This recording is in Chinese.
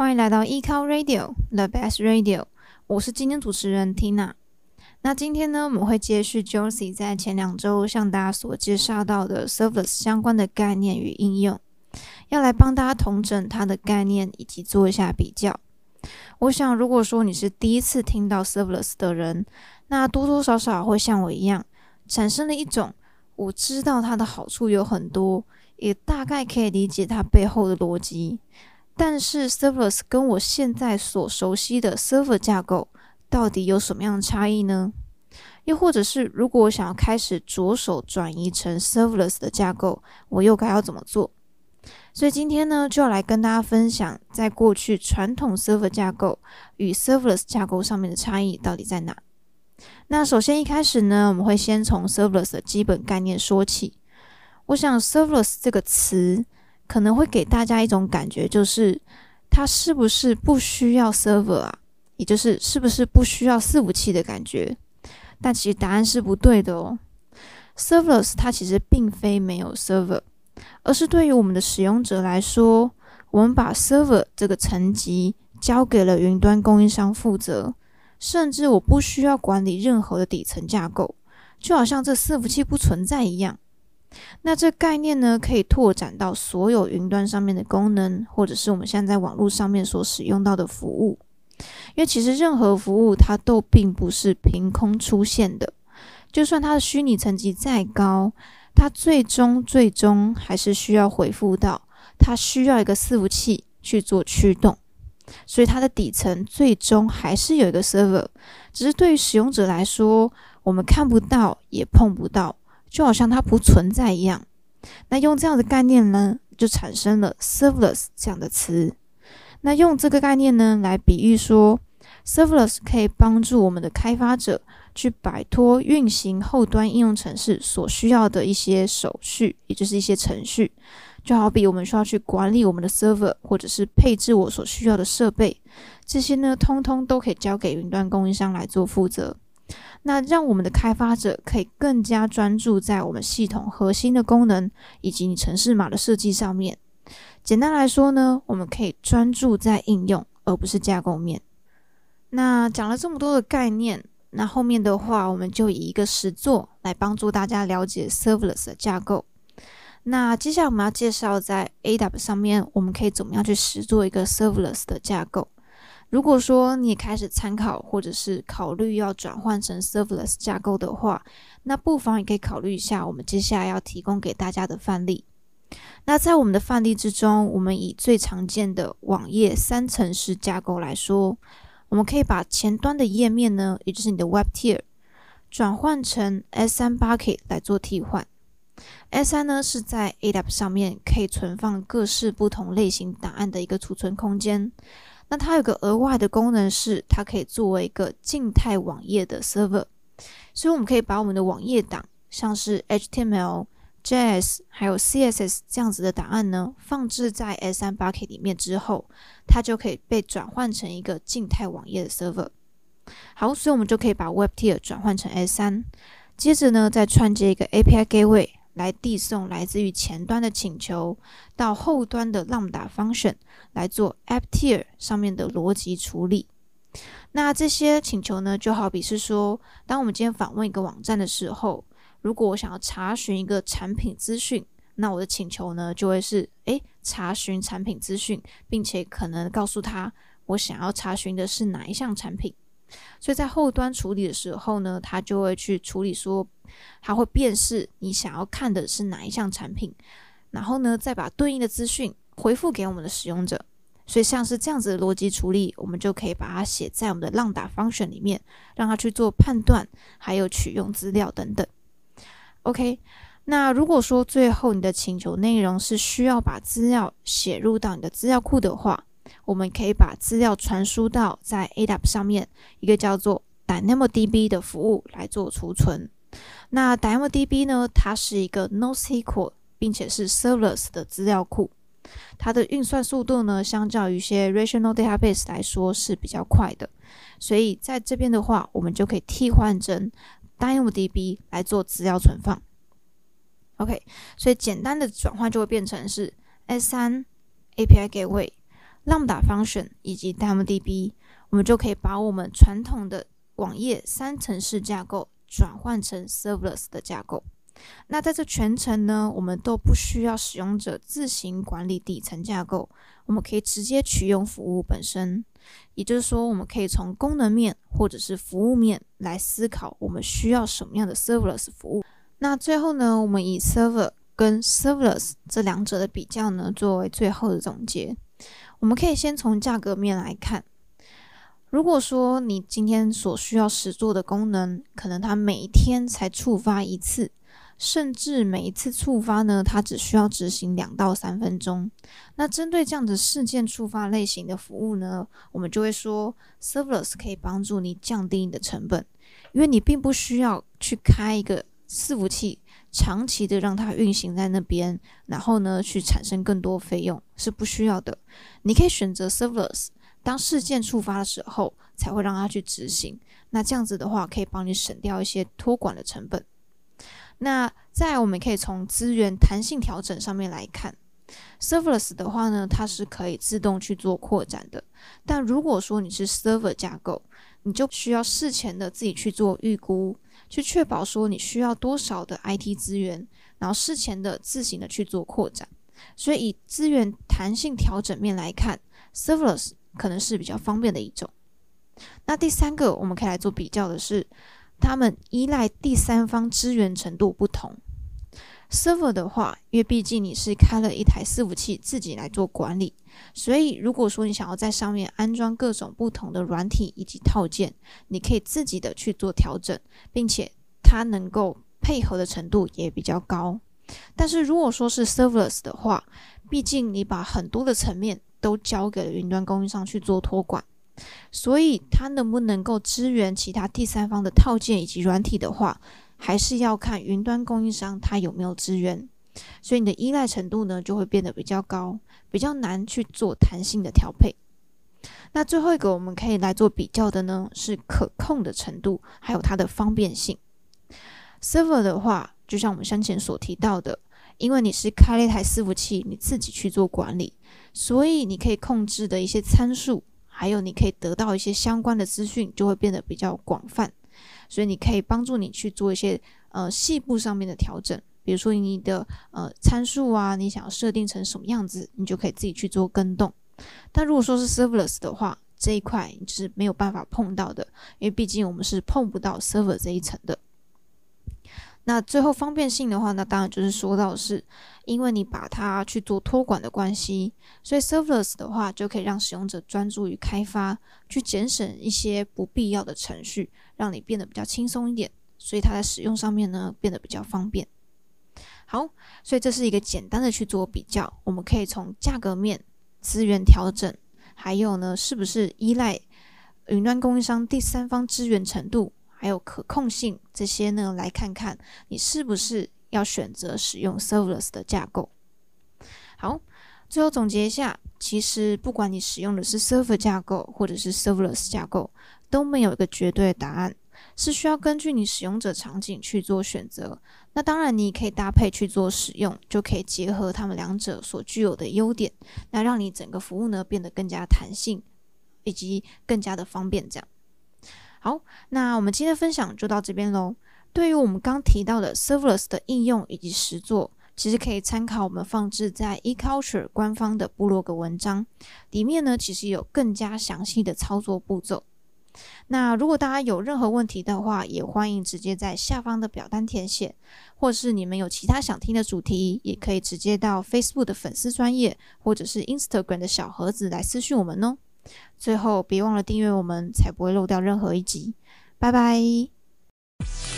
欢迎来到 eCul Radio The Best Radio， 我是今天主持人 Tina。那今天呢，我们会接续 Josie 在前2周向大家所介绍到的 Serverless 相关的概念与应用，要来帮大家统整它的概念以及做一下比较。我想，如果说你是第一次听到 Serverless 的人，那多多少少会像我一样，产生了一种我知道它的好处有很多，也大概可以理解它背后的逻辑，但是 Serverless 跟我现在所熟悉的 Server 架构到底有什么样的差异呢？又或者是，如果我想要开始着手转移成 Serverless 的架构，我又该要怎么做？所以今天呢，就要来跟大家分享，在过去传统 Server 架构与 Serverless 架构上面的差异到底在哪？那首先一开始呢，我们会先从 Serverless 的基本概念说起。我想 Serverless 这个词可能会给大家一种感觉，就是它是不是不需要 Server 啊？也就是是不是不需要伺服器的感觉？但其实答案是不对的哦。Serverless 它其实并非没有 Server， 而是对于我们的使用者来说，我们把 Server 这个层级交给了云端供应商负责。甚至我不需要管理任何的底层架构，就好像这伺服器不存在一样。那这概念呢，可以拓展到所有云端上面的功能，或者是我们现在在网络上面所使用到的服务。因为其实任何服务它都并不是凭空出现的，就算它的虚拟层级再高，它最终还是需要回复到它需要一个伺服器去做驱动。所以它的底层最终还是有一个 server， 只是对于使用者来说，我们看不到也碰不到，就好像它不存在一样。那用这样的概念呢，就产生了 serverless 这样的词。那用这个概念呢，来比喻说 serverless 可以帮助我们的开发者去摆脱运行后端应用程式所需要的一些手续，也就是一些程序。就好比我们需要去管理我们的 server， 或者是配置我所需要的设备，这些呢，通通都可以交给云端供应商来做负责。那让我们的开发者可以更加专注在我们系统核心的功能以及你程式码的设计上面。简单来说呢，我们可以专注在应用，而不是架构面。那讲了这么多的概念，那后面的话，我们就以一个实作来帮助大家了解 serverless 的架构。那接下来我们要介绍在 AWS 上面我们可以怎么样去实作一个 serverless 的架构。如果说你也开始参考或者是考虑要转换成 serverless 架构的话，那不妨也可以考虑一下我们接下来要提供给大家的范例。那在我们的范例之中，我们以最常见的网页3层式架构来说，我们可以把前端的页面呢，也就是你的 web tier 转换成 S3 bucket 来做替换。S3 呢，是在 AWS 上面可以存放各式不同类型档案的一个储存空间。那它有个额外的功能是，它可以作为一个静态网页的 server， 所以我们可以把我们的网页档，像是 HTML、JS 还有 CSS 这样子的档案呢，放置在 S3 bucket 里面之后，它就可以被转换成一个静态网页的 server。 好，所以我们就可以把 web tier 转换成 S3， 接着呢，再串接一个 API Gateway来递送来自于前端的请求到后端的 Lambda function 来做 App Tier 上面的逻辑处理。那这些请求呢，就好比是说，当我们今天访问一个网站的时候，如果我想要查询一个产品资讯，那我的请求呢，就会是查询产品资讯，并且可能告诉他我想要查询的是哪一项产品。所以在后端处理的时候呢，它就会去处理说，它会辨识你想要看的是哪一项产品，然后呢，再把对应的资讯回复给我们的使用者。所以像是这样子的逻辑处理，我们就可以把它写在我们的Lambda function 里面，让它去做判断，还有取用资料等等。OK， 那如果说最后你的请求内容是需要把资料写入到你的资料库的话，我们可以把资料传输到在 AWS 上面一个叫做 DynamoDB 的服务来做储存。那 DynamoDB 呢，它是一个 NoSQL 并且是 Serverless 的资料库，它的运算速度呢，相较于一些 Relational Database 来说是比较快的，所以在这边的话，我们就可以替换成 DynamoDB 来做资料存放。 OK， 所以简单的转换就会变成是 S3 API Gateway Lambda function 以及 DynamoDB， 我们就可以把我们传统的网页三层式架构转换成 Serverless 的架构。那在这全程呢，我们都不需要使用者自行管理底层架构，我们可以直接取用服务本身。也就是说，我们可以从功能面或者是服务面来思考我们需要什么样的 Serverless 服务。那最后呢，我们以 Server 跟 Serverless 这两者的比较呢，作为最后的总结。我们可以先从价格面来看，如果说你今天所需要实做的功能，可能它每一天才触发一次，甚至每一次触发呢，它只需要执行2到3分钟。那针对这样的事件触发类型的服务呢，我们就会说 Serverless 可以帮助你降低你的成本，因为你并不需要去开一个伺服器长期的让它运行在那边，然后呢去产生更多费用，是不需要的。你可以选择 Serverless， 当事件触发的时候才会让它去执行，那这样子的话可以帮你省掉一些托管的成本。那再来我们可以从资源弹性调整上面来看， Serverless 的话呢，它是可以自动去做扩展的，但如果说你是 Server 架构，你就需要事前的自己去做预估，去确保说你需要多少的 IT 资源，然后事前的自行的去做扩展。所以以资源弹性调整面来看， Serverless 可能是比较方便的一种。那第三个我们可以来做比较的是，他们依赖第三方支援程度不同。 Server 的话，因为毕竟你是开了一台伺服器自己来做管理，所以如果说你想要在上面安装各种不同的软体以及套件，你可以自己的去做调整，并且它能够配合的程度也比较高。但是如果说是 Serverless 的话，毕竟你把很多的层面都交给了云端供应商去做托管，所以它能不能够支援其他第三方的套件以及软体的话，还是要看云端供应商它有没有支援，所以你的依赖程度呢就会变得比较高，比较难去做弹性的调配。那最后一个我们可以来做比较的呢，是可控的程度还有它的方便性。 Server 的话，就像我们先前所提到的，因为你是开了一台伺服器你自己去做管理，所以你可以控制的一些参数还有你可以得到一些相关的资讯就会变得比较广泛，所以你可以帮助你去做一些细部上面的调整，比如说你的参数啊，你想要设定成什么样子，你就可以自己去做更动。但如果说是 Serverless 的话，这一块你是没有办法碰到的，因为毕竟我们是碰不到 Server 这一层的。那最后方便性的话，那当然就是说到是因为你把它去做托管的关系，所以 Serverless 的话就可以让使用者专注于开发，去节省一些不必要的程序，让你变得比较轻松一点，所以它在使用上面呢变得比较方便。好，所以这是一个简单的去做比较，我们可以从价格面、资源调整，还有呢是不是依赖云端供应商第三方支援程度，还有可控性这些呢，来看看你是不是要选择使用 Serverless 的架构。好，最后总结一下，其实不管你使用的是 Server 架构或者是 Serverless 架构，都没有一个绝对的答案，是需要根据你使用者场景去做选择。那当然你可以搭配去做使用，就可以结合他们两者所具有的优点，那让你整个服务呢变得更加弹性以及更加的方便这样。好，那我们今天的分享就到这边咯。对于我们刚提到的 Serverless 的应用以及实作，其实可以参考我们放置在 eCulture 官方的部落格文章里面呢，其实有更加详细的操作步骤。那如果大家有任何问题的话，也欢迎直接在下方的表单填写，或是你们有其他想听的主题，也可以直接到 Facebook 的粉丝专页或者是 Instagram 的小盒子来私讯我们哦。最后，别忘了订阅我们，才不会漏掉任何一集。拜拜。